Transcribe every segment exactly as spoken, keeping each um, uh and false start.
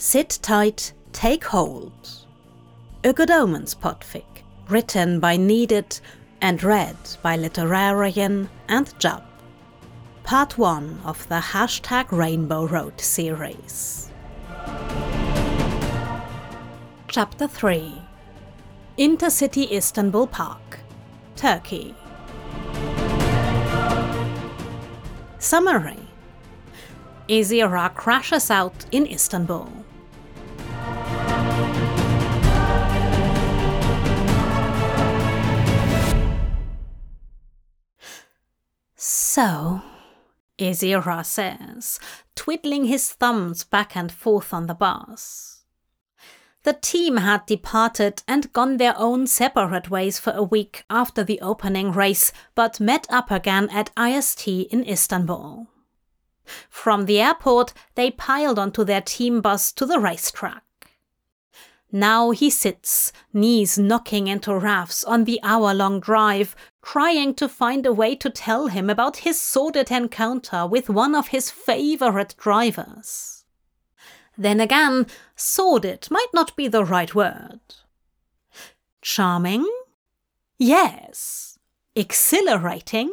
Sit tight, take hold. A Good Omens podfic, written by Needed and read by Literarian and Jub. Part one of the Hashtag Rainbow Road series. Chapter three. Intercity Istanbul Park, Turkey. Summary. Azira crashes out in Istanbul. So, Azira says, twiddling his thumbs back and forth on the bus. The team had departed and gone their own separate ways for a week after the opening race, but met up again at I S T in Istanbul. From the airport, they piled onto their team bus to the racetrack. Now he sits, knees knocking into rafts on the hour-long drive, trying to find a way to tell him about his sordid encounter with one of his favorite drivers. Then again, sordid might not be the right word. Charming? Yes. Exhilarating?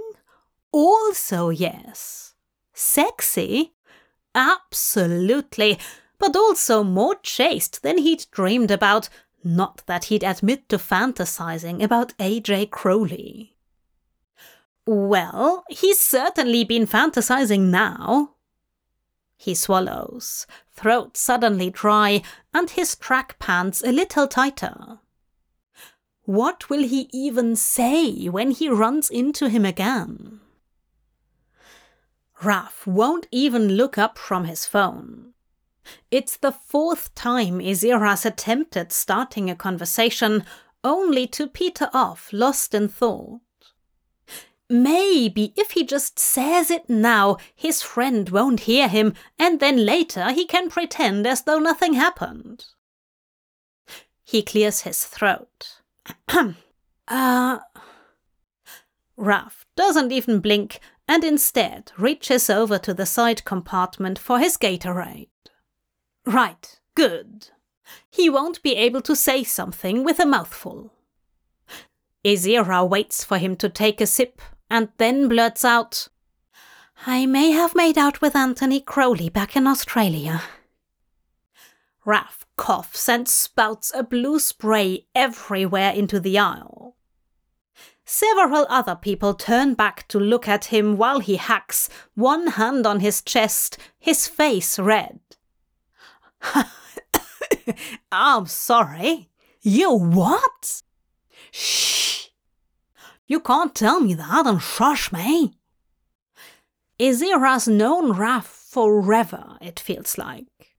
Also yes. Sexy? Absolutely. But also more chaste than he'd dreamed about, not that he'd admit to fantasizing about A J Crowley. Well, he's certainly been fantasizing now. He swallows, throat suddenly dry, and his track pants a little tighter. What will he even say when he runs into him again? Raf won't even look up from his phone. It's the fourth time Azira's attempted starting a conversation, only to peter off, lost in thought. Maybe if he just says it now, his friend won't hear him, and then later he can pretend as though nothing happened. He clears his throat. uh... Raf doesn't even blink, and instead reaches over to the side compartment for his Gatorade. Right, good. He won't be able to say something with a mouthful. Azira waits for him to take a sip and then blurts out, I may have made out with Anthony Crowley back in Australia. Raf coughs and spouts a blue spray everywhere into the aisle. Several other people turn back to look at him while he hacks, one hand on his chest, his face red. I'm sorry. You what? Shh. You can't tell me that and shush me. Azira's known Raf forever, it feels like.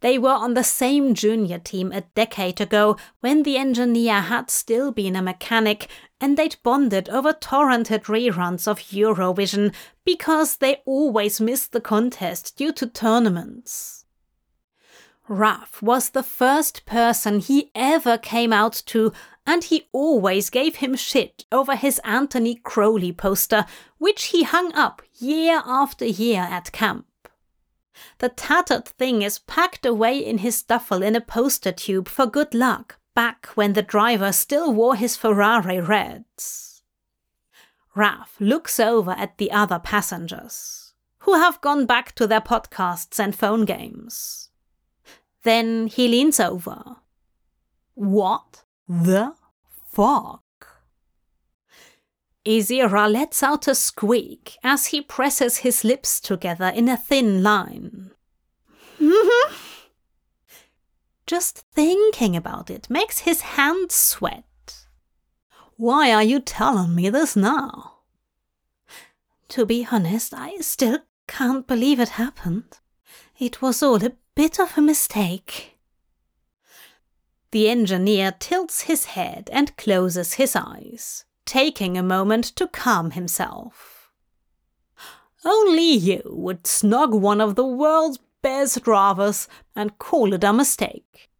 They were on the same junior team a decade ago when the engineer had still been a mechanic, and they'd bonded over torrented reruns of Eurovision because they always missed the contest due to tournaments. Raf was the first person he ever came out to, and he always gave him shit over his Anthony Crowley poster, which he hung up year after year at camp. The tattered thing is packed away in his duffel in a poster tube for good luck, back when the driver still wore his Ferrari reds. Raf looks over at the other passengers, who have gone back to their podcasts and phone games. Then he leans over. What the fuck? Azira lets out a squeak as he presses his lips together in a thin line. Mm-hmm. Just thinking about it makes his hands sweat. Why are you telling me this now? To be honest, I still can't believe it happened. It was all a bit of a mistake. The engineer tilts his head and closes his eyes, taking a moment to calm himself. Only you would snog one of the world's best drivers and call it a mistake.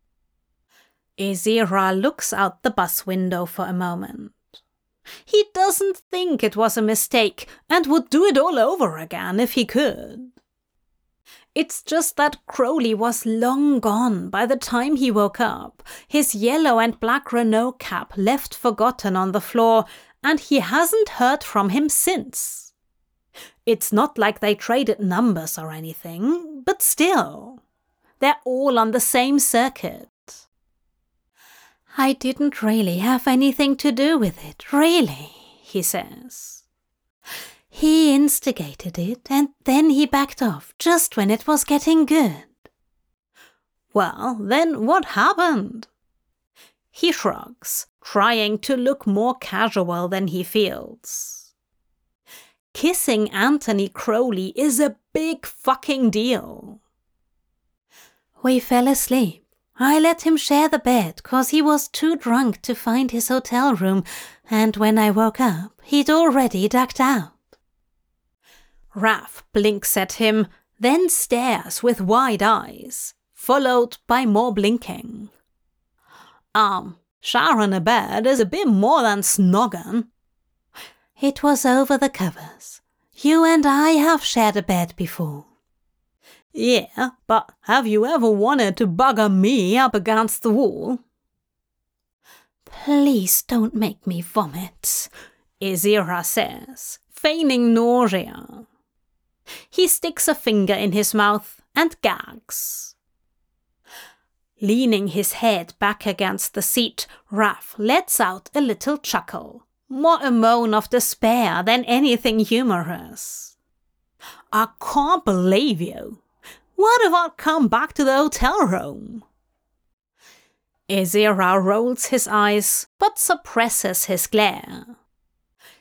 Azira looks out the bus window for a moment. He doesn't think it was a mistake and would do it all over again if he could. It's just that Crowley was long gone by the time he woke up, his yellow and black Renault cap left forgotten on the floor, and he hasn't heard from him since. It's not like they traded numbers or anything, but still, they're all on the same circuit. I didn't really have anything to do with it, really, he says. He instigated it, and then he backed off, just when it was getting good. Well, then what happened? He shrugs, trying to look more casual than he feels. Kissing Anthony Crowley is a big fucking deal. We fell asleep. I let him share the bed, cause he was too drunk to find his hotel room, and when I woke up, he'd already ducked out. Raph blinks at him, then stares with wide eyes, followed by more blinking. Um, sharing a bed is a bit more than snogging. It was over the covers. You and I have shared a bed before. Yeah, but have you ever wanted to bugger me up against the wall? Please don't make me vomit, Azira says, feigning nausea. He sticks a finger in his mouth and gags. Leaning his head back against the seat, Raph lets out a little chuckle, more a moan of despair than anything humorous. I can't believe you. What if I come back to the hotel room? Azira rolls his eyes, but suppresses his glare.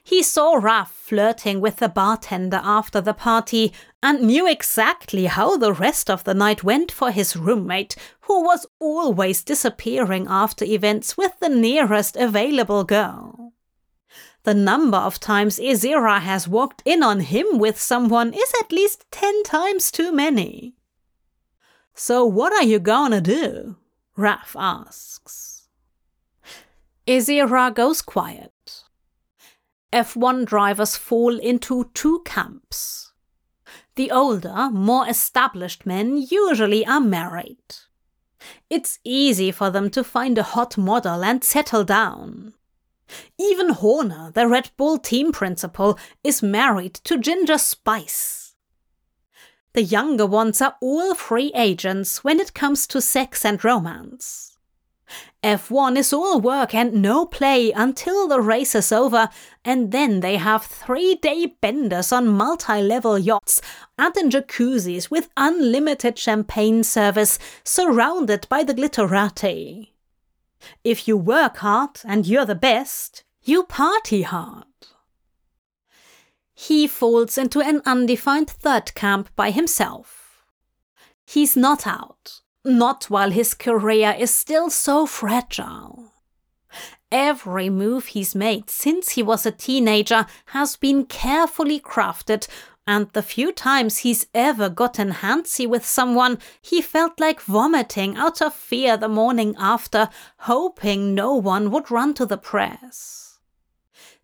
He saw Raph flirting with the bartender after the party and knew exactly how the rest of the night went for his roommate, who was always disappearing after events with the nearest available girl. The number of times Azira has walked in on him with someone is at least ten times too many. So what are you gonna do? Raph asks. Azira goes quiet. F one drivers fall into two camps. The older, more established men usually are married. It's easy for them to find a hot model and settle down. Even Horner, the Red Bull team principal, is married to Ginger Spice. The younger ones are all free agents when it comes to sex and romance. F one is all work and no play until the race is over, and then they have three-day benders on multi-level yachts and in jacuzzis with unlimited champagne service, surrounded by the glitterati. If you work hard and you're the best, you party hard. He falls into an undefined third camp by himself. He's not out. Not while his career is still so fragile. Every move he's made since he was a teenager has been carefully crafted, and the few times he's ever gotten handsy with someone, he felt like vomiting out of fear the morning after, hoping no one would run to the press.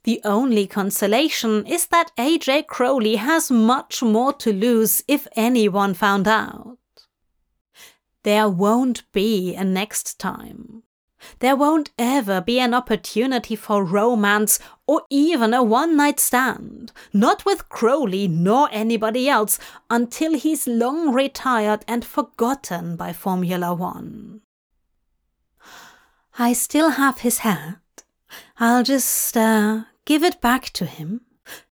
The only consolation is that A J Crowley has much more to lose if anyone found out. There won't be a next time. There won't ever be an opportunity for romance or even a one-night stand, not with Crowley nor anybody else, until he's long retired and forgotten by Formula One. I still have his hat. I'll just, uh, give it back to him.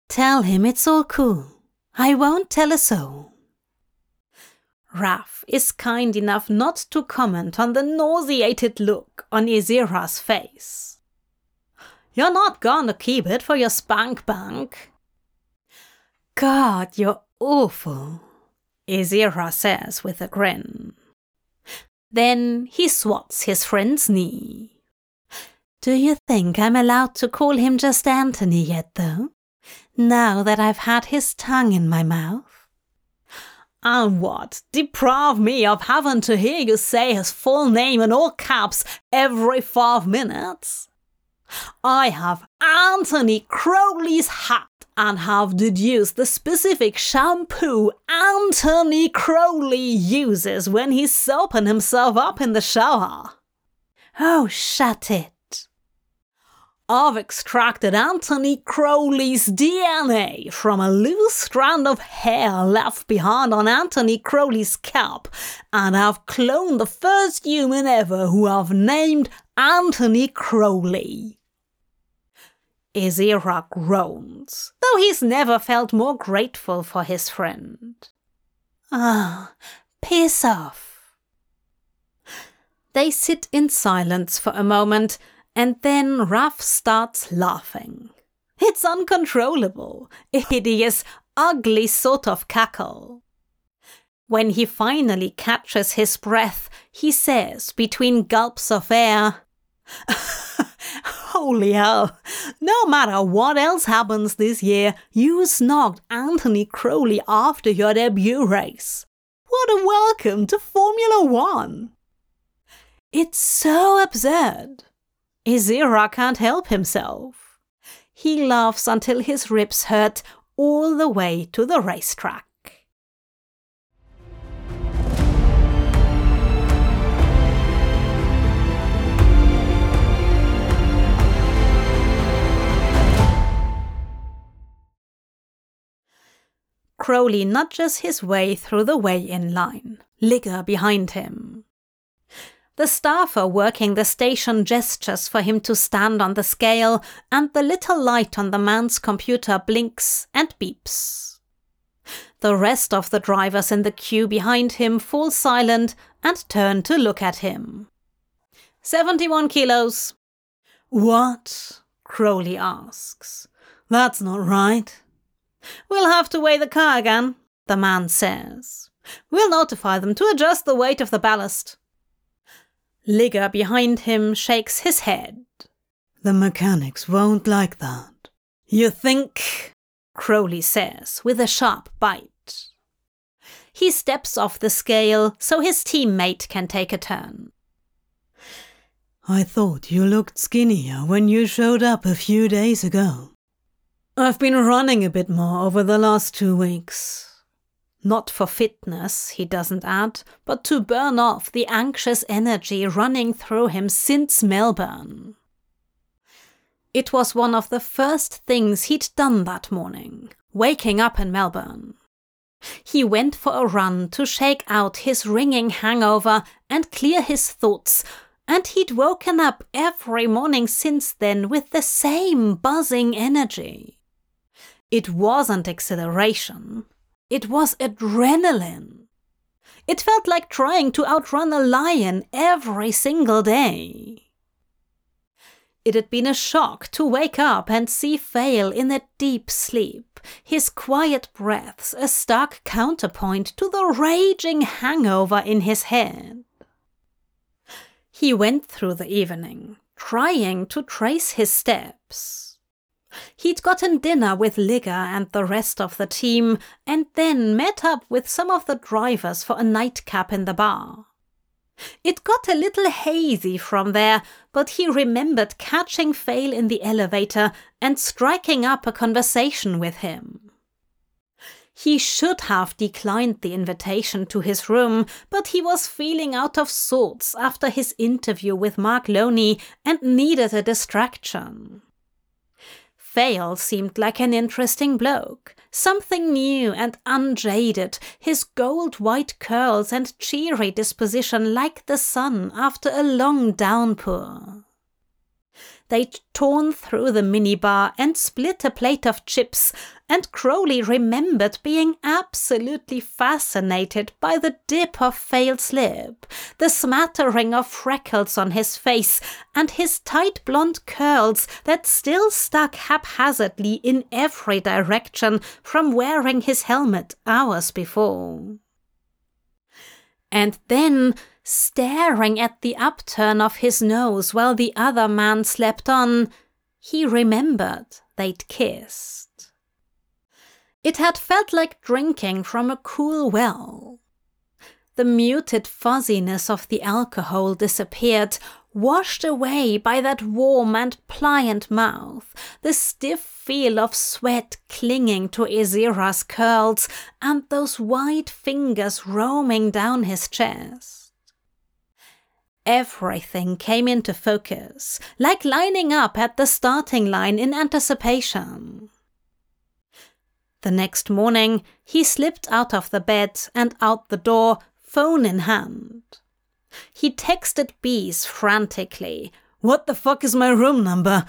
Tell him it's all cool. I won't tell a soul. Raph is kind enough not to comment on the nauseated look on Azira's face. You're not gonna keep it for your spank bank. God, you're awful, Azira says with a grin. Then he swats his friend's knee. Do you think I'm allowed to call him just Anthony yet, though? Now that I've had his tongue in my mouth? And what? Deprive me of having to hear you say his full name in all caps every five minutes? I have Anthony Crowley's hat and have deduced the specific shampoo Anthony Crowley uses when he's soaping himself up in the shower. Oh, shut it. I've extracted Anthony Crowley's D N A from a loose strand of hair left behind on Anthony Crowley's cap, and I've cloned the first human ever who I've named Anthony Crowley. Aziraphale groans, though he's never felt more grateful for his friend. Ah, piss off. They sit in silence for a moment, and then Ruff starts laughing. It's uncontrollable, a hideous, ugly sort of cackle. When he finally catches his breath, he says between gulps of air, "Holy hell, no matter what else happens this year, you snogged Anthony Crowley after your debut race. What a welcome to Formula One." It's so absurd. Aziraphale can't help himself. He laughs until his ribs hurt all the way to the racetrack. Crowley nudges his way through the weigh-in line, Ligur behind him. The staffer working the station gestures for him to stand on the scale, and the little light on the man's computer blinks and beeps. The rest of the drivers in the queue behind him fall silent and turn to look at him. Seventy-one kilos. What? Crowley asks. That's not right. We'll have to weigh the car again, the man says. We'll notify them to adjust the weight of the ballast. Ligur behind him shakes his head. The mechanics won't like that. You think? Crowley says with a sharp bite. He steps off the scale so his teammate can take a turn. I thought you looked skinnier when you showed up a few days ago. I've been running a bit more over the last two weeks. Not for fitness, he doesn't add, but to burn off the anxious energy running through him since Melbourne. It was one of the first things he'd done that morning, waking up in Melbourne. He went for a run to shake out his ringing hangover and clear his thoughts, and he'd woken up every morning since then with the same buzzing energy. It wasn't exhilaration. It was adrenaline. It felt like trying to outrun a lion every single day. It had been a shock to wake up and see Vale in a deep sleep, his quiet breaths a stark counterpoint to the raging hangover in his head. He went through the evening, trying to trace his steps. He'd gotten dinner with Ligur and the rest of the team, and then met up with some of the drivers for a nightcap in the bar. It got a little hazy from there, but he remembered catching Vale in the elevator and striking up a conversation with him. He should have declined the invitation to his room, but he was feeling out of sorts after his interview with Mark Loney and needed a distraction. Vale seemed like an interesting bloke, something new and unjaded, his gold-white curls and cheery disposition like the sun after a long downpour. They'd torn through the minibar and split a plate of chips, and Crowley remembered being absolutely fascinated by the dip of Vale's lip, the smattering of freckles on his face, and his tight blonde curls that still stuck haphazardly in every direction from wearing his helmet hours before. And then, staring at the upturn of his nose while the other man slept on, he remembered they'd kissed. It had felt like drinking from a cool well. The muted fuzziness of the alcohol disappeared, Washed away by that warm and pliant mouth, the stiff feel of sweat clinging to Azira's curls, and those wide fingers roaming down his chest. Everything came into focus, like lining up at the starting line in anticipation. The next morning, he slipped out of the bed and out the door, phone in hand. He texted Bees frantically, "What the fuck is my room number?"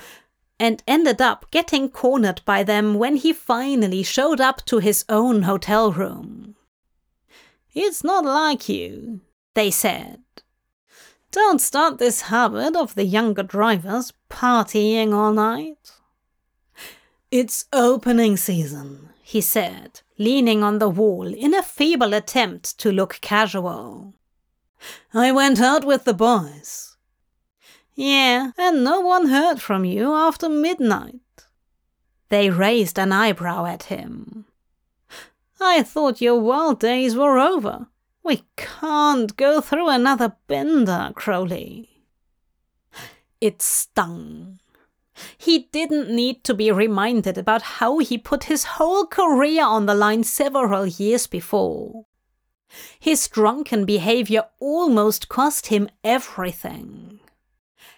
and ended up getting cornered by them when he finally showed up to his own hotel room. "It's not like you," they said. "Don't start this habit of the younger drivers partying all night." "It's opening season," he said, leaning on the wall in a feeble attempt to look casual. "I went out with the boys." "Yeah, and no one heard from you after midnight." They raised an eyebrow at him. "I thought your wild days were over. We can't go through another bender, Crowley." It stung. He didn't need to be reminded about how he put his whole career on the line several years before. His drunken behavior almost cost him everything.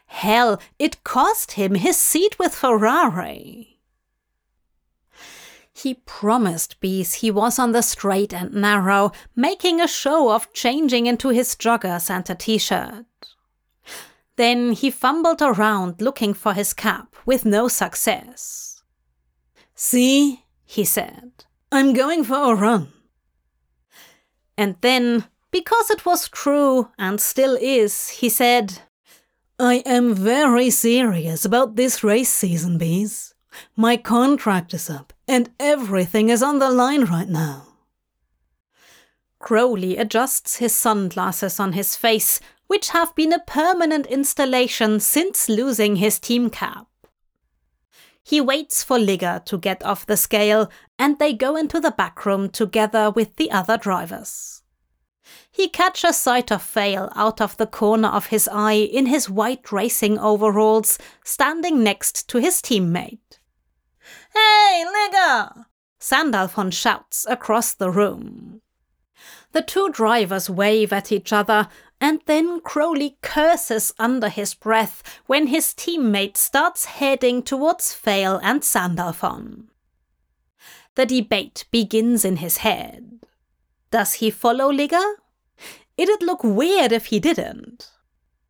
Hell, it cost him his seat with Ferrari. He promised Bees he was on the straight and narrow, making a show of changing into his joggers and a t-shirt. Then he fumbled around looking for his cap, with no success. "See," he said, "I'm going for a run." And then, because it was true, and still is, he said, "I am very serious about this race season, Bees. My contract is up, and everything is on the line right now." Crowley adjusts his sunglasses on his face, which have been a permanent installation since losing his team cap. He waits for Ligur to get off the scale, and they go into the back room together with the other drivers. He catches sight of Fail out of the corner of his eye in his white racing overalls, standing next to his teammate. "Hey, Ligur!" Sandalphon shouts across the room. The two drivers wave at each other, and then Crowley curses under his breath when his teammate starts heading towards Fail and Sandalphon. The debate begins in his head. Does he follow Ligur? It'd look weird if he didn't.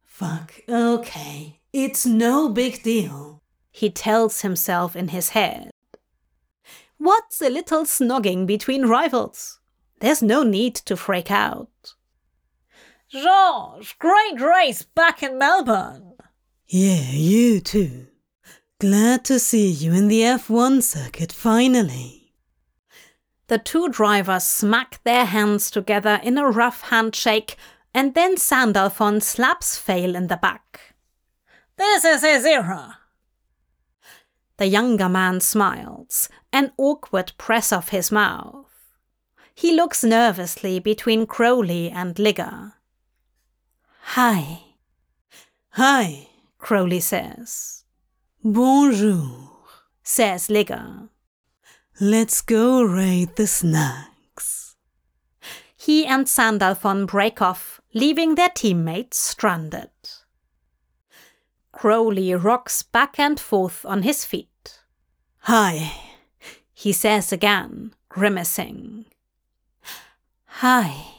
"Fuck, okay, it's no big deal," he tells himself in his head. What's a little snogging between rivals? There's no need to freak out. "George, great race back in Melbourne." "Yeah, you too. Glad to see you in the F one circuit, finally." The two drivers smack their hands together in a rough handshake, and then Sandalphon slaps Fail in the back. "This is Azira." The younger man smiles, an awkward press of his mouth. He looks nervously between Crowley and Ligur. "Hi." "Hi," Crowley says. "Bonjour," says Ligur. "Let's go raid the snacks." He and Sandalphon break off, leaving their teammates stranded. Crowley rocks back and forth on his feet. "Hi," he says again, grimacing. "Hi."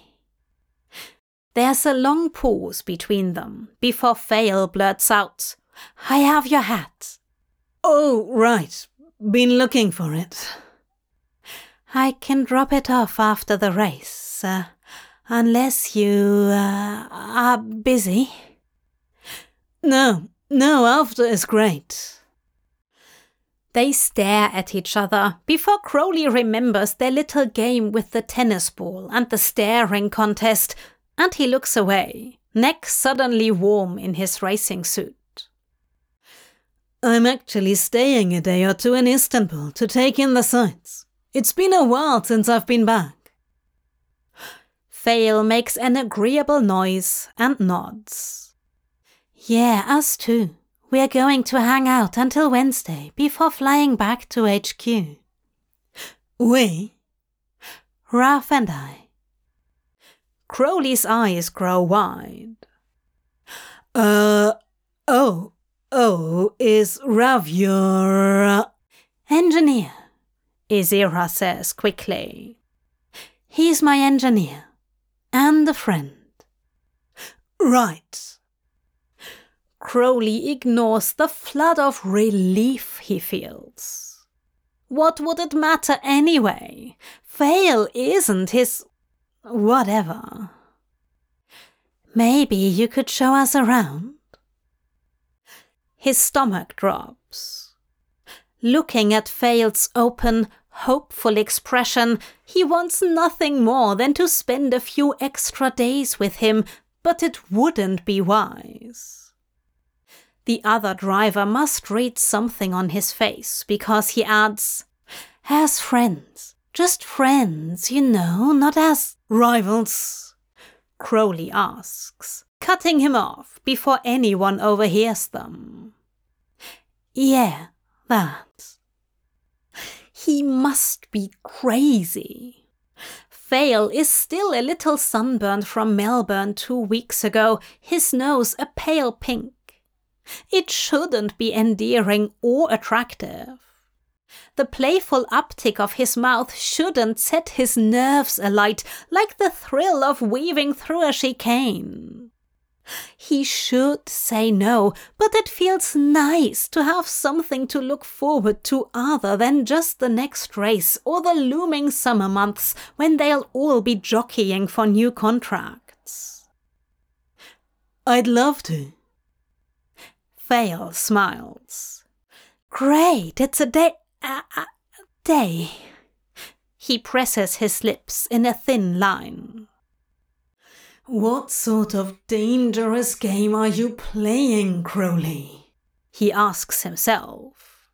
There's a long pause between them before Fail blurts out, "I have your hat." "Oh, right. Been looking for it." "I can drop it off after the race, uh, unless you uh, are busy." No, no, after is great." They stare at each other before Crowley remembers their little game with the tennis ball and the staring contest, and he looks away, neck suddenly warm in his racing suit. "I'm actually staying a day or two in Istanbul to take in the sights. It's been a while since I've been back." Fail makes an agreeable noise and nods. Yeah, us too. We're going to hang out until Wednesday before flying back to H Q. We? Ralph and I. Crowley's eyes grow wide. Uh, oh, oh, is Ralph your... Uh... engineer, Azira says quickly. He's my engineer. And a friend. Right. Crowley ignores the flood of relief he feels. What would it matter anyway? Fail isn't his... whatever. Maybe you could show us around? His stomach drops. Looking at Fail's open, hopeful expression, he wants nothing more than to spend a few extra days with him, but it wouldn't be wise. The other driver must read something on his face, because he adds, as friends, just friends, you know, not as rivals, Crowley asks, cutting him off before anyone overhears them. Yeah, that. He must be crazy. Fail is still a little sunburned from Melbourne two weeks ago, his nose a pale pink. It shouldn't be endearing or attractive. The playful uptick of his mouth shouldn't set his nerves alight like the thrill of weaving through a chicane. He should say no, but it feels nice to have something to look forward to other than just the next race or the looming summer months when they'll all be jockeying for new contracts. I'd love to. Fail smiles. Great, it's a day... Uh, uh, day. He presses his lips in a thin line. What sort of dangerous game are you playing, Crowley? He asks himself.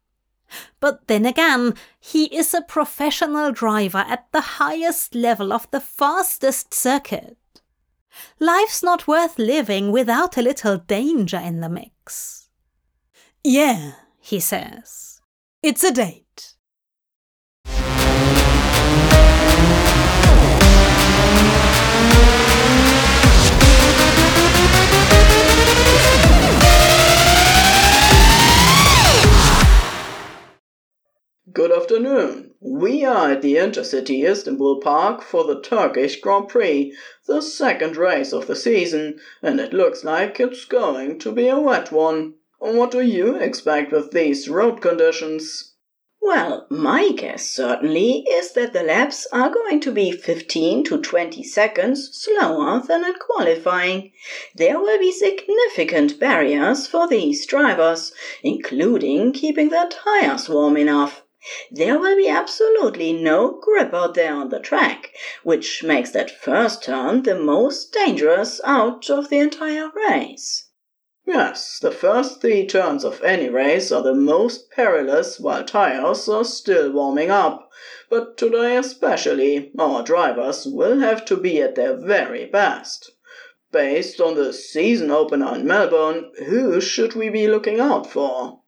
But then again, he is a professional driver at the highest level of the fastest circuit. Life's not worth living without a little danger in the mix. Yeah, he says. It's a date. Good afternoon. We are at the Intercity Istanbul Park for the Turkish Grand Prix, the second race of the season, and it looks like it's going to be a wet one. What do you expect with these road conditions? Well, my guess certainly is that the laps are going to be fifteen to twenty seconds slower than at qualifying. There will be significant barriers for these drivers, including keeping their tires warm enough. There will be absolutely no grip out there on the track, which makes that first turn the most dangerous out of the entire race. Yes, the first three turns of any race are the most perilous while tires are still warming up. But today especially, our drivers will have to be at their very best. Based on the season opener in Melbourne, who should we be looking out for?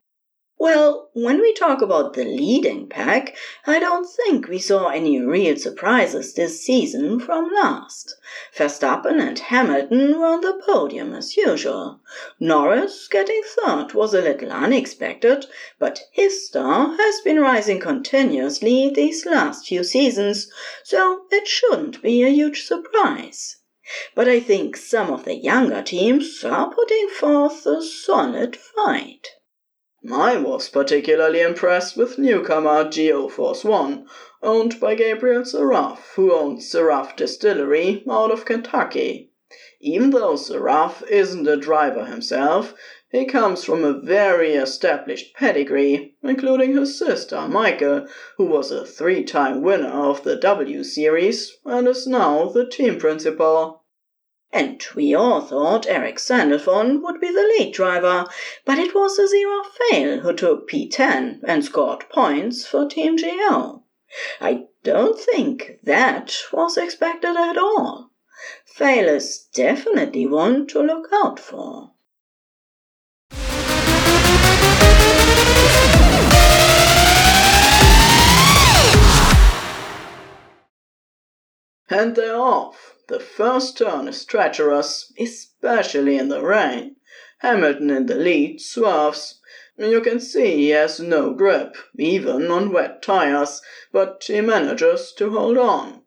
Well, when we talk about the leading pack, I don't think we saw any real surprises this season from last. Verstappen and Hamilton were on the podium as usual. Norris getting third was a little unexpected, but his star has been rising continuously these last few seasons, so it shouldn't be a huge surprise. But I think some of the younger teams are putting forth a solid fight. I was particularly impressed with newcomer Geo Force One, owned by Gabriel Seraph, who owns Seraph Distillery out of Kentucky. Even though Seraph isn't a driver himself, he comes from a very established pedigree, including his sister Micah, who was a three-time winner of the W Series and is now the team principal. And we all thought Eric Sandalphon would be the lead driver, but it was Aziraphale who took P ten and scored points for Team Geo. I don't think that was expected at all. Fale is definitely one to look out for. And they're off. The first turn is treacherous, especially in the rain. Hamilton in the lead swerves. You can see he has no grip, even on wet tires, but he manages to hold on.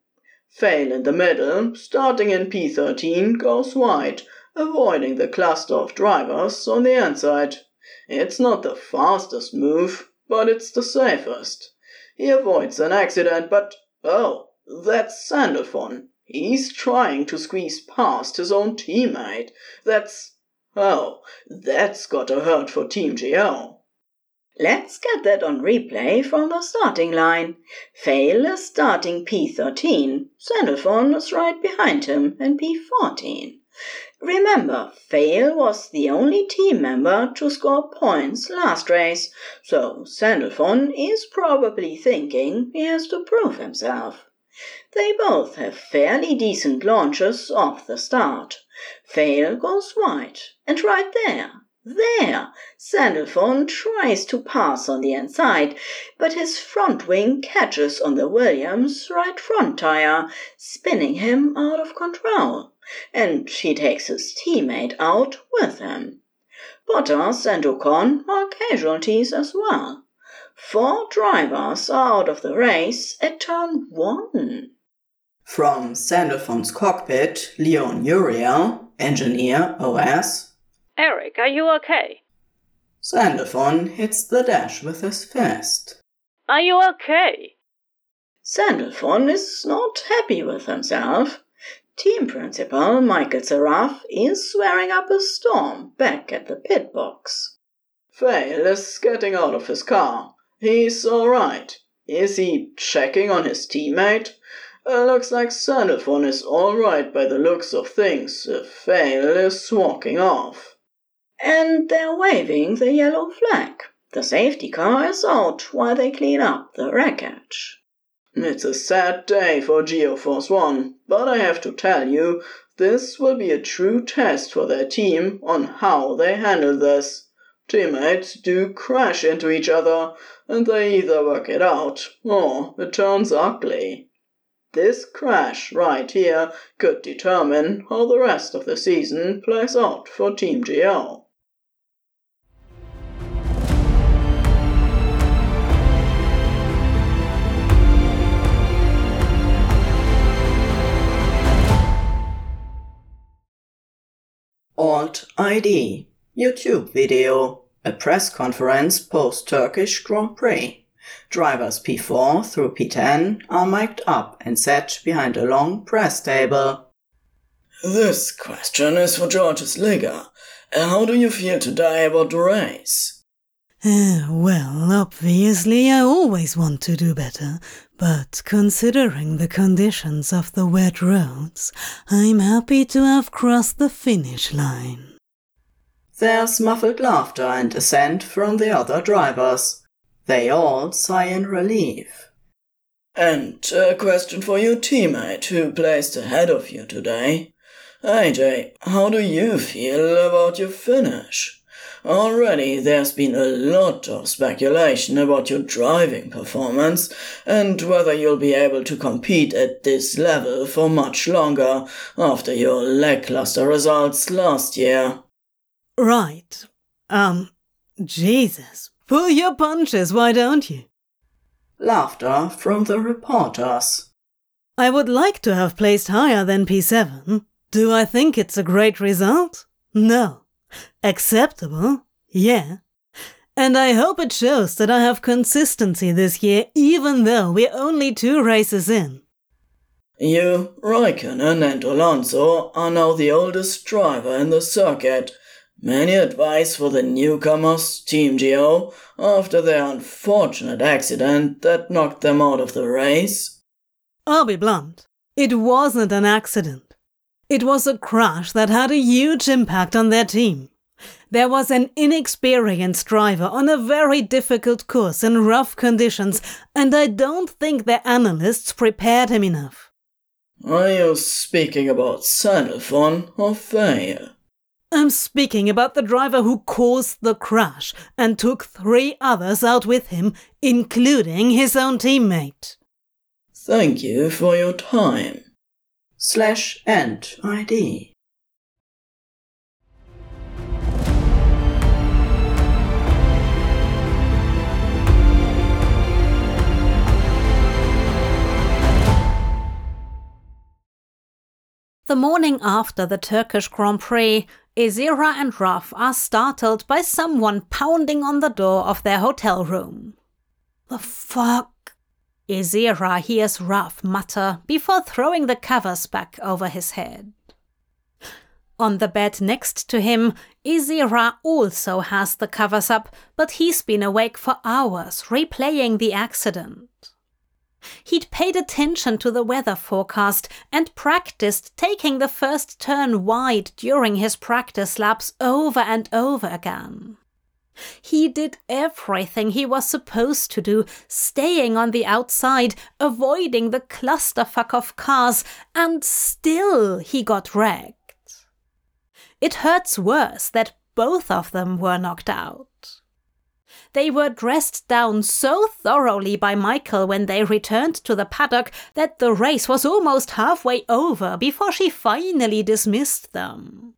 Fail in the middle, starting in P thirteen, goes wide, avoiding the cluster of drivers on the inside. It's not the fastest move, but it's the safest. He avoids an accident, but oh, that's Sandalphon. He's trying to squeeze past his own teammate. That's... oh, that's gotta hurt for Team Geo. Let's get that on replay from the starting line. Fail is starting P thirteen. Sandalphon is right behind him in P fourteen. Remember, Fail was the only team member to score points last race, so Sandalphon is probably thinking he has to prove himself. They both have fairly decent launches off the start. Fail goes wide, and right there, there, Sandalphon tries to pass on the inside, but his front wing catches on the Williams' right front tire, spinning him out of control, and he takes his teammate out with him. Bottas and Ocon are casualties as well. Four drivers are out of the race at turn one. From Sandalphon's cockpit, Leon Uriel, engineer, O S. Eric, are you okay? Sandalphon hits the dash with his fist. Are you okay? Sandalphon is not happy with himself. Team principal Michael Zaraf is swearing up a storm back at the pit box. Fail is getting out of his car. He's all right. Is he checking on his teammate? Uh, looks like Sandalphon is all right by the looks of things. Uh, Fail is walking off. And they're waving the yellow flag. The safety car is out while they clean up the wreckage. It's a sad day for Geo Force One, but I have to tell you, this will be a true test for their team on how they handle this. Teammates do crash into each other, and they either work it out, or it turns ugly. This crash right here could determine how the rest of the season plays out for Team Geo. Alt I D YouTube video. A press conference post-Turkish Grand Prix. Drivers P four through P ten are mic'd up and sat behind a long press table. This question is for Georges Ligur. How do you feel today about the race? Uh, well, obviously I always want to do better, but considering the conditions of the wet roads, I'm happy to have crossed the finish line. There's muffled laughter and assent from the other drivers. They all sigh in relief. And a question for your teammate who placed ahead of you today. A J, how do you feel about your finish? Already there's been a lot of speculation about your driving performance and whether you'll be able to compete at this level for much longer after your lackluster results last year. Right. Um, Jesus, pull your punches, why don't you? Laughter from the reporters. I would like to have placed higher than P seven. Do I think it's a great result? No. Acceptable? Yeah. And I hope it shows that I have consistency this year, even though we're only two races in. You, Raikkonen and Alonso are now the oldest driver in the circuit. Many advice for the newcomers, Team Geo, after their unfortunate accident that knocked them out of the race? I'll be blunt. It wasn't an accident. It was a crash that had a huge impact on their team. There was an inexperienced driver on a very difficult course in rough conditions, and I don't think their analysts prepared him enough. Are you speaking about Sandalphon or Fail? I'm speaking about the driver who caused the crash and took three others out with him, including his own teammate. Thank you for your time. slash end I D. The morning after the Turkish Grand Prix, Ezira and Raf are startled by someone pounding on the door of their hotel room. The fuck? Ezira hears Raf mutter before throwing the covers back over his head. On the bed next to him, Ezira also has the covers up, but he's been awake for hours replaying the accident. He'd paid attention to the weather forecast and practiced taking the first turn wide during his practice laps over and over again. He did everything he was supposed to do, staying on the outside, avoiding the clusterfuck of cars, and still he got wrecked. It hurts worse that both of them were knocked out. They were dressed down so thoroughly by Michael when they returned to the paddock that the race was almost halfway over before she finally dismissed them.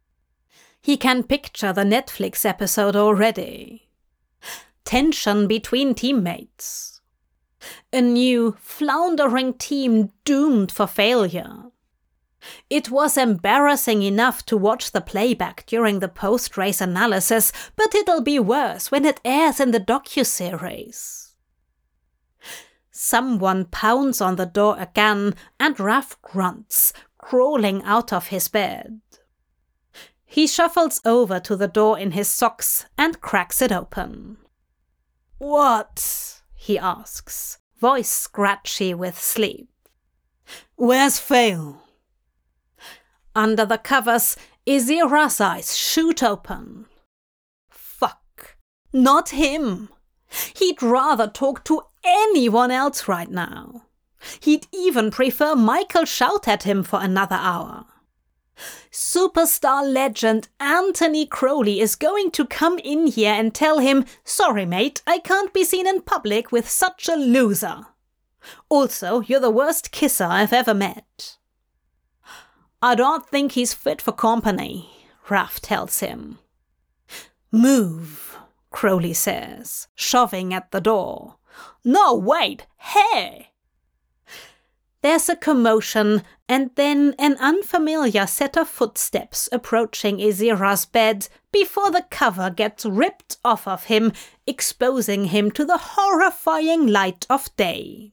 He can picture the Netflix episode already. Tension between teammates. A new, floundering team doomed for failure. It was embarrassing enough to watch the playback during the post-race analysis, but it'll be worse when it airs in the docuseries. Someone pounds on the door again, and Raf grunts, crawling out of his bed. He shuffles over to the door in his socks and cracks it open. "What?" he asks, voice scratchy with sleep. "Where's Fail?" Under the covers, Ezira's eyes shoot open. Fuck. Not him. He'd rather talk to anyone else right now. He'd even prefer Michael shout at him for another hour. Superstar legend Anthony Crowley is going to come in here and tell him, "Sorry, mate, I can't be seen in public with such a loser. Also, you're the worst kisser I've ever met." "I don't think he's fit for company," Raf tells him. "Move," Crowley says, shoving at the door. "No, wait, hey!" There's a commotion, and then an unfamiliar set of footsteps approaching Ezira's bed before the cover gets ripped off of him, exposing him to the horrifying light of day.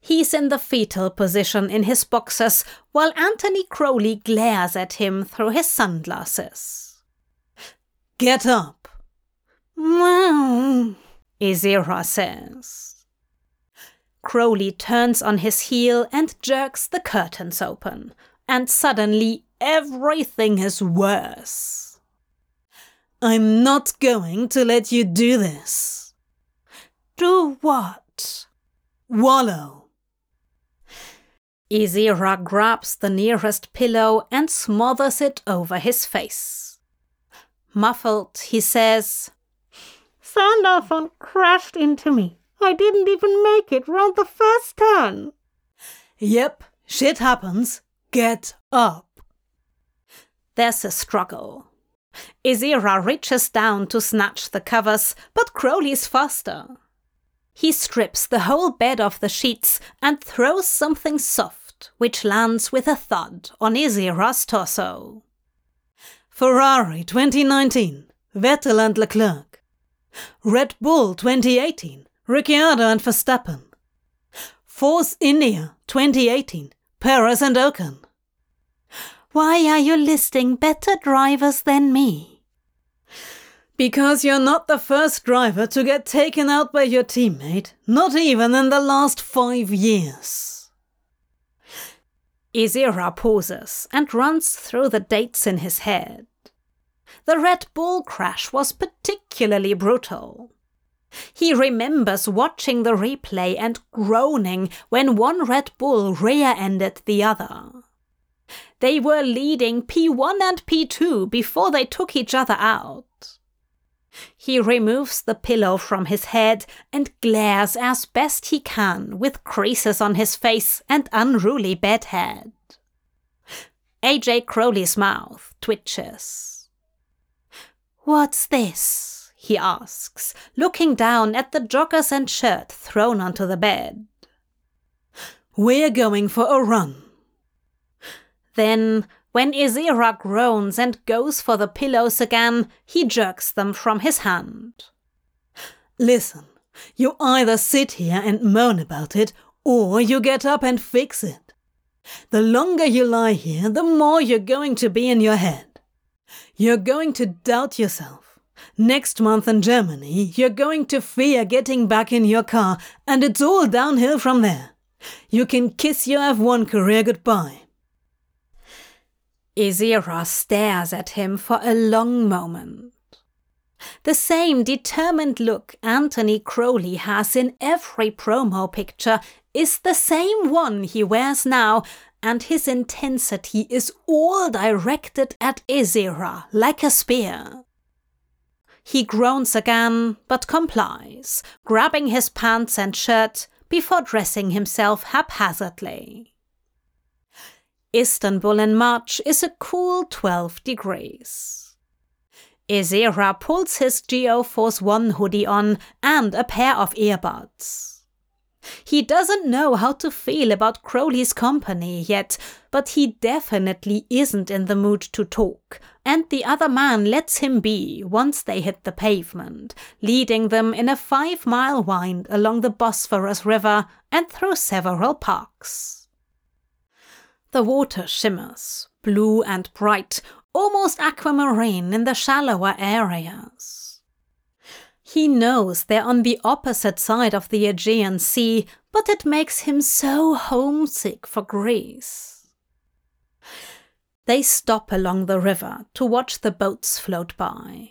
He's in the fetal position in his boxers, while Anthony Crowley glares at him through his sunglasses. "Get up!" "Meow," Ezira says. Crowley turns on his heel and jerks the curtains open, and suddenly everything is worse. "I'm not going to let you do this." "Do what?" "Wallow." Ezira grabs the nearest pillow and smothers it over his face. Muffled, he says, "Sandalphon crashed into me. I didn't even make it round the first turn." "Yep, shit happens. Get up." There's a struggle. Ezira reaches down to snatch the covers, but Crowley's faster. He strips the whole bed of the sheets and throws something soft, which lands with a thud on Ezira's torso. "Ferrari twenty nineteen, Vettel and Leclerc. Red Bull twenty eighteen, Ricciardo and Verstappen. Force India twenty eighteen, Perez and Ocon." "Why are you listing better drivers than me?" "Because you're not the first driver to get taken out by your teammate, not even in the last five years." Ezira pauses and runs through the dates in his head. The Red Bull crash was particularly brutal. He remembers watching the replay and groaning when one Red Bull rear-ended the other. They were leading P one and P two before they took each other out. He removes the pillow from his head and glares as best he can with creases on his face and unruly bedhead. A J Crowley's mouth twitches. "What's this?" he asks, looking down at the joggers and shirt thrown onto the bed. "We're going for a run." Then, when Azira groans and goes for the pillows again, he jerks them from his hand. "Listen, you either sit here and moan about it, or you get up and fix it. The longer you lie here, the more you're going to be in your head. You're going to doubt yourself. Next month in Germany, you're going to fear getting back in your car, and it's all downhill from there. You can kiss your F one career goodbye." Azira stares at him for a long moment. The same determined look Anthony Crowley has in every promo picture is the same one he wears now, and his intensity is all directed at Azira, like a spear. He groans again, but complies, grabbing his pants and shirt before dressing himself haphazardly. Istanbul in March is a cool twelve degrees. Azira pulls his Geo Force One hoodie on and a pair of earbuds. He doesn't know how to feel about Crowley's company yet, but he definitely isn't in the mood to talk, and the other man lets him be once they hit the pavement, leading them in a five-mile wind along the Bosphorus River and through several parks. The water shimmers, blue and bright, almost aquamarine in the shallower areas. He knows they're on the opposite side of the Aegean Sea, but it makes him so homesick for Greece. They stop along the river to watch the boats float by.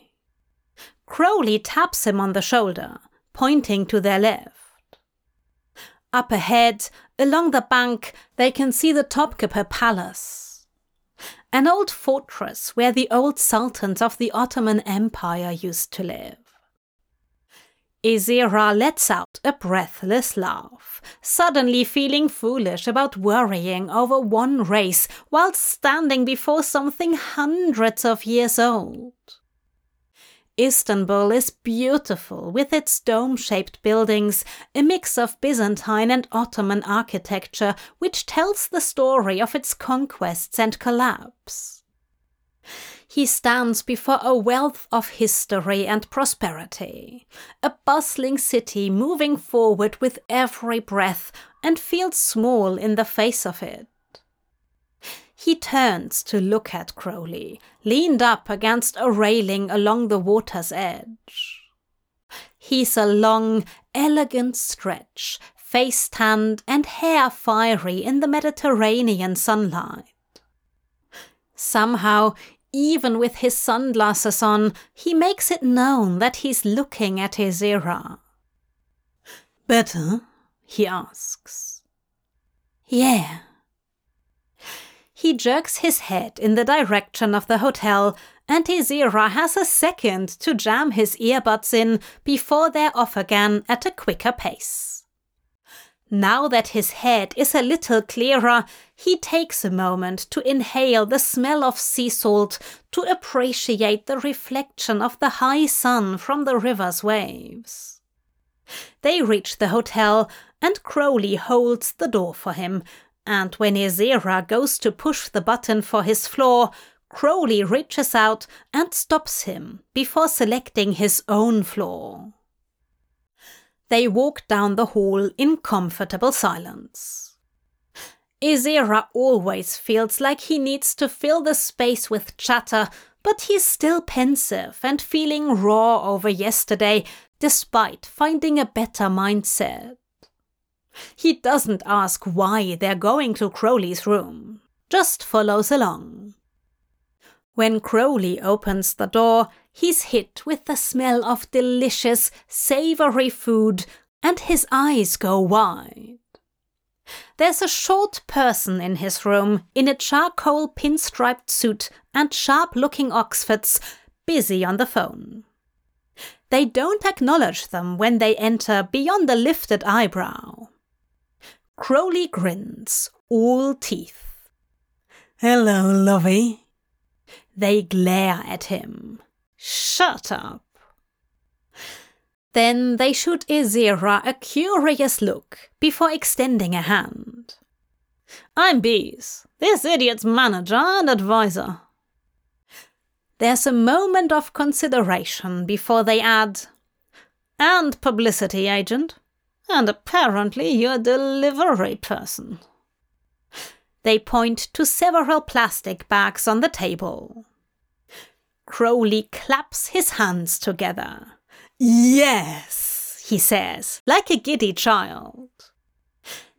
Crowley taps him on the shoulder, pointing to their left. Up ahead, along the bank, they can see the Topkapı Palace, an old fortress where the old sultans of the Ottoman Empire used to live. Azira lets out a breathless laugh, suddenly feeling foolish about worrying over one race while standing before something hundreds of years old. Istanbul is beautiful with its dome-shaped buildings, a mix of Byzantine and Ottoman architecture which tells the story of its conquests and collapse. He stands before a wealth of history and prosperity, a bustling city moving forward with every breath and feels small in the face of it. He turns to look at Crowley, leaned up against a railing along the water's edge. He's a long, elegant stretch, face tanned and hair fiery in the Mediterranean sunlight. Somehow, even with his sunglasses on, he makes it known that he's looking at Azira. "Better?" he asks. "Yeah." He jerks his head in the direction of the hotel, and Azira has a second to jam his earbuds in before they're off again at a quicker pace. Now that his head is a little clearer, he takes a moment to inhale the smell of sea salt, to appreciate the reflection of the high sun from the river's waves. They reach the hotel, and Crowley holds the door for him, and when Azira goes to push the button for his floor, Crowley reaches out and stops him before selecting his own floor. They walk down the hall in comfortable silence. Azira always feels like he needs to fill the space with chatter, but he's still pensive and feeling raw over yesterday, despite finding a better mindset. He doesn't ask why they're going to Crowley's room, just follows along. When Crowley opens the door, he's hit with the smell of delicious, savory food, and his eyes go wide. There's a short person in his room, in a charcoal pinstriped suit and sharp-looking Oxfords, busy on the phone. They don't acknowledge them when they enter beyond a lifted eyebrow. Crowley grins, all teeth. Hello, lovey. They glare at him. Shut up. Then they shoot Azira a curious look before extending a hand. I'm Bees, this idiot's manager and advisor. There's a moment of consideration before they add, and publicity agent, and apparently your delivery person. They point to several plastic bags on the table. Crowley claps his hands together. Yes, he says, like a giddy child.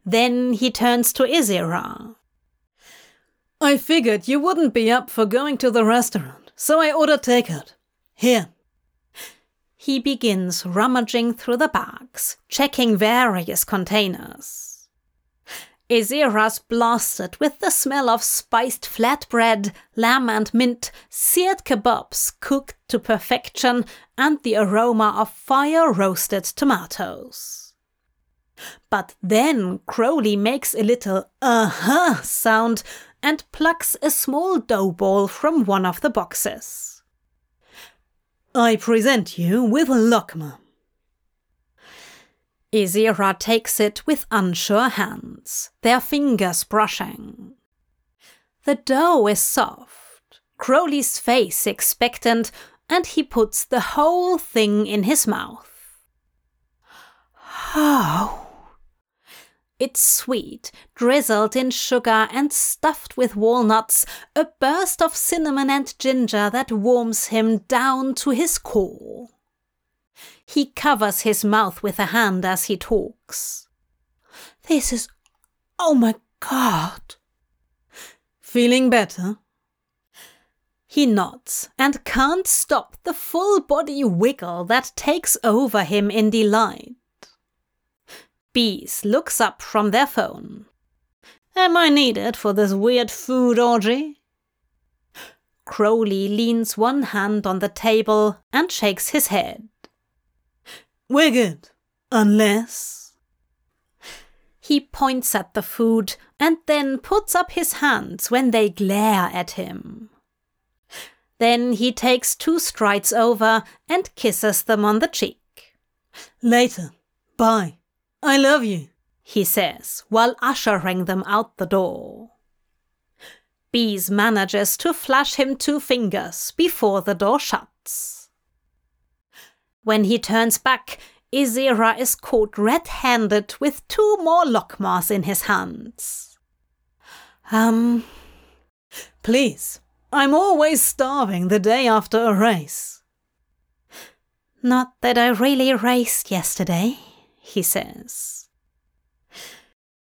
Then he turns to Azira. I figured you wouldn't be up for going to the restaurant, so I ordered takeout. Here. He begins rummaging through the bags, checking various containers. Azira's blasted with the smell of spiced flatbread, lamb and mint, seared kebabs cooked to perfection, and the aroma of fire-roasted tomatoes. But then Crowley makes a little uh-huh sound and plucks a small dough ball from one of the boxes. I present you with Lokma. Azira takes it with unsure hands, their fingers brushing. The dough is soft, Crowley's face expectant, and he puts the whole thing in his mouth. Oh! It's sweet, drizzled in sugar and stuffed with walnuts, a burst of cinnamon and ginger that warms him down to his core. He covers his mouth with a hand as he talks. This is... oh my god! Feeling better? He nods and can't stop the full-body wiggle that takes over him in delight. Bees looks up from their phone. Am I needed for this weird food orgy? Crowley leans one hand on the table and shakes his head. We're good, unless... He points at the food and then puts up his hands when they glare at him. Then he takes two strides over and kisses them on the cheek. Later. Bye. I love you, he says, while ushering them out the door. Bees manages to flash him two fingers before the door shuts. When he turns back, Azira is caught red-handed with two more lokmas in his hands. Um, please, I'm always starving the day after a race. Not that I really raced yesterday, he says.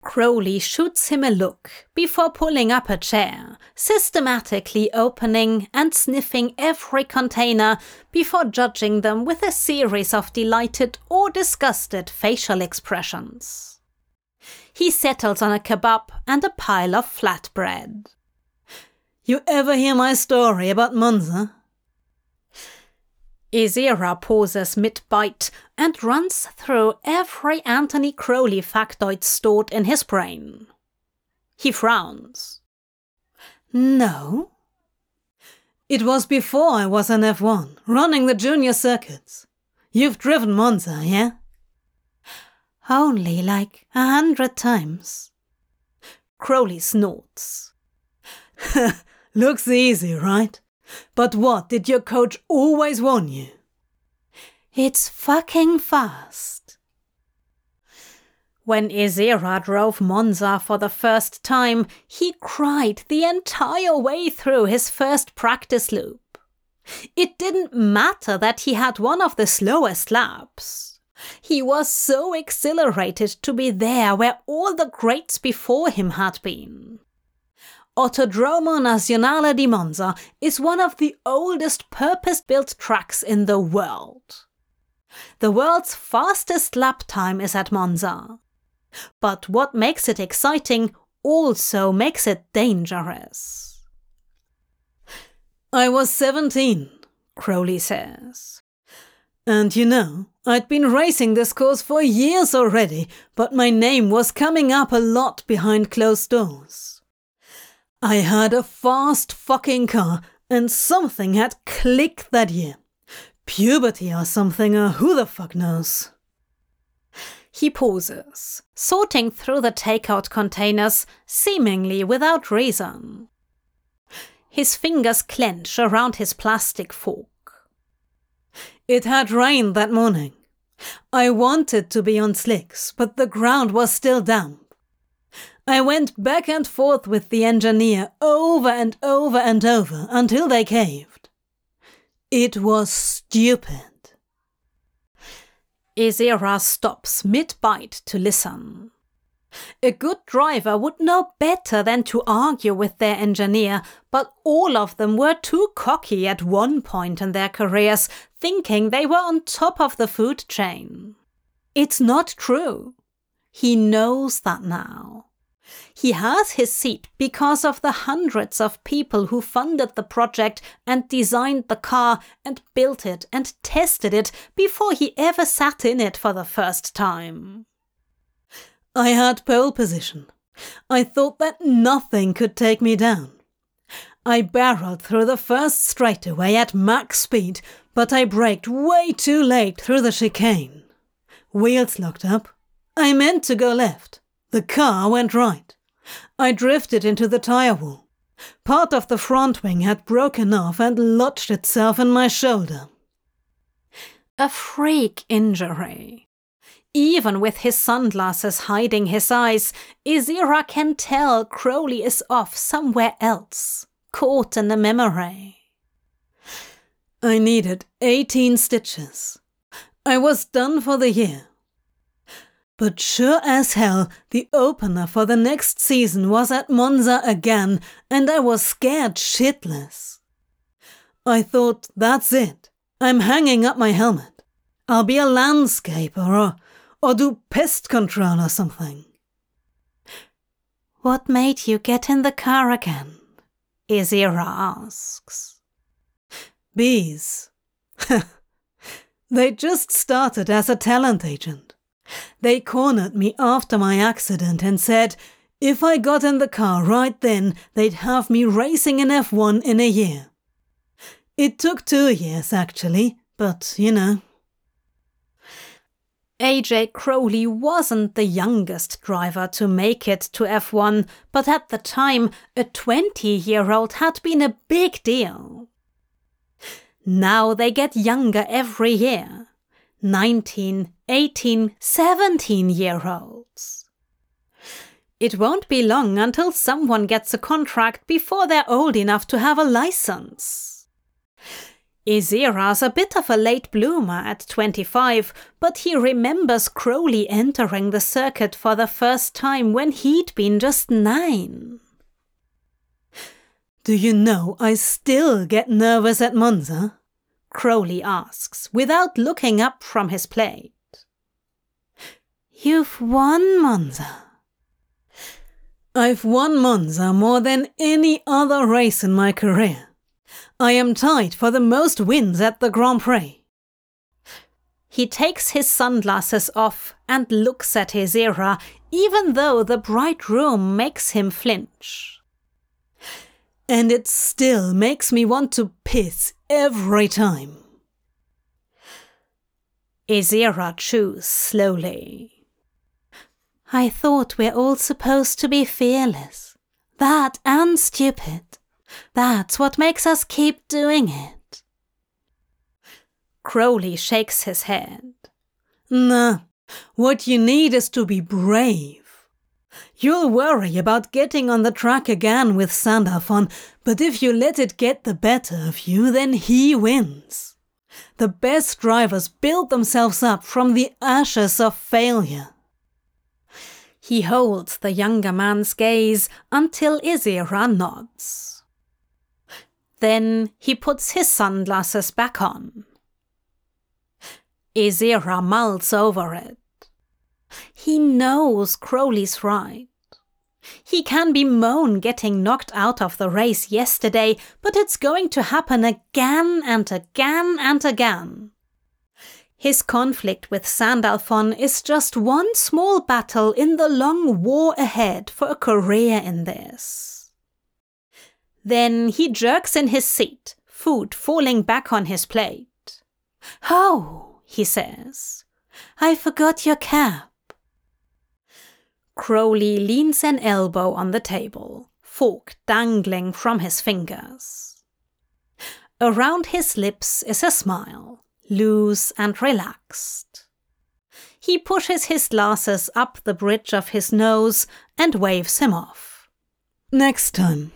Crowley shoots him a look before pulling up a chair, systematically opening and sniffing every container before judging them with a series of delighted or disgusted facial expressions. He settles on a kebab and a pile of flatbread. You ever hear my story about Monza? Azira pauses mid-bite and runs through every Anthony Crowley factoid stored in his brain. He frowns. No. It was before I was in F one, running the junior circuits. You've driven Monza, yeah? Only like a hundred times. Crowley snorts. Looks easy, right? But what did your coach always warn you? It's fucking fast. When Azira drove Monza for the first time, he cried the entire way through his first practice loop. It didn't matter that he had one of the slowest laps. He was so exhilarated to be there where all the greats before him had been. Autodromo Nazionale di Monza is one of the oldest purpose-built tracks in the world. The world's fastest lap time is at Monza. But what makes it exciting also makes it dangerous. I was seventeen, Crowley says. And you know, I'd been racing this course for years already, but my name was coming up a lot behind closed doors. I had a fast fucking car, and something had clicked that year. Puberty or something, or who the fuck knows. He pauses, sorting through the takeout containers, seemingly without reason. His fingers clench around his plastic fork. It had rained that morning. I wanted to be on slicks, but the ground was still damp. I went back and forth with the engineer over and over and over until they caved. It was stupid. Ezira stops mid-bite to listen. A good driver would know better than to argue with their engineer, but all of them were too cocky at one point in their careers, thinking they were on top of the food chain. It's not true. He knows that now. He has his seat because of the hundreds of people who funded the project and designed the car and built it and tested it before he ever sat in it for the first time. I had pole position. I thought that nothing could take me down. I barreled through the first straightaway at max speed, but I braked way too late through the chicane. Wheels locked up. I meant to go left. The car went right. I drifted into the tire wall. Part of the front wing had broken off and lodged itself in my shoulder. A freak injury. Even with his sunglasses hiding his eyes, Azira can tell Crowley is off somewhere else, caught in the memory. I needed eighteen stitches. I was done for the year. But sure as hell, the opener for the next season was at Monza again, and I was scared shitless. I thought, that's it. I'm hanging up my helmet. I'll be a landscaper or... Or do pest control or something. What made you get in the car again? Azira asks. Bees. They just started as a talent agent. They cornered me after my accident and said, if I got in the car right then, they'd have me racing in F one in a year. It took two years, actually, but, you know... A J Crowley wasn't the youngest driver to make it to F one, but at the time, a twenty-year-old had been a big deal. Now they get younger every year. nineteen, eighteen, seventeen-year-olds. It won't be long until someone gets a contract before they're old enough to have a license. Azira's a bit of a late bloomer at twenty-five, but he remembers Crowley entering the circuit for the first time when he'd been just nine. Do you know I still get nervous at Monza? Crowley asks, without looking up from his plate. You've won Monza. I've won Monza more than any other race in my career. I am tied for the most wins at the Grand Prix. He takes his sunglasses off and looks at Azira, even though the bright room makes him flinch. And it still makes me want to piss every time. Azira chews slowly. I thought we're all supposed to be fearless. That and stupid. That's what makes us keep doing it. Crowley shakes his head. Nah, what you need is to be brave. You'll worry about getting on the track again with Sandalphon, but if you let it get the better of you, then he wins. The best drivers build themselves up from the ashes of failure. He holds the younger man's gaze until Azira nods. Then he puts his sunglasses back on. Azira mulls over it. He knows Crowley's right. He can bemoan getting knocked out of the race yesterday, but it's going to happen again and again and again. His conflict with Sandalphon is just one small battle in the long war ahead for a career in this. Then he jerks in his seat, food falling back on his plate. "Oh," he says, "I forgot your cap." Crowley leans an elbow on the table, fork dangling from his fingers. Around his lips is a smile, loose and relaxed. He pushes his glasses up the bridge of his nose and waves him off. "Next time."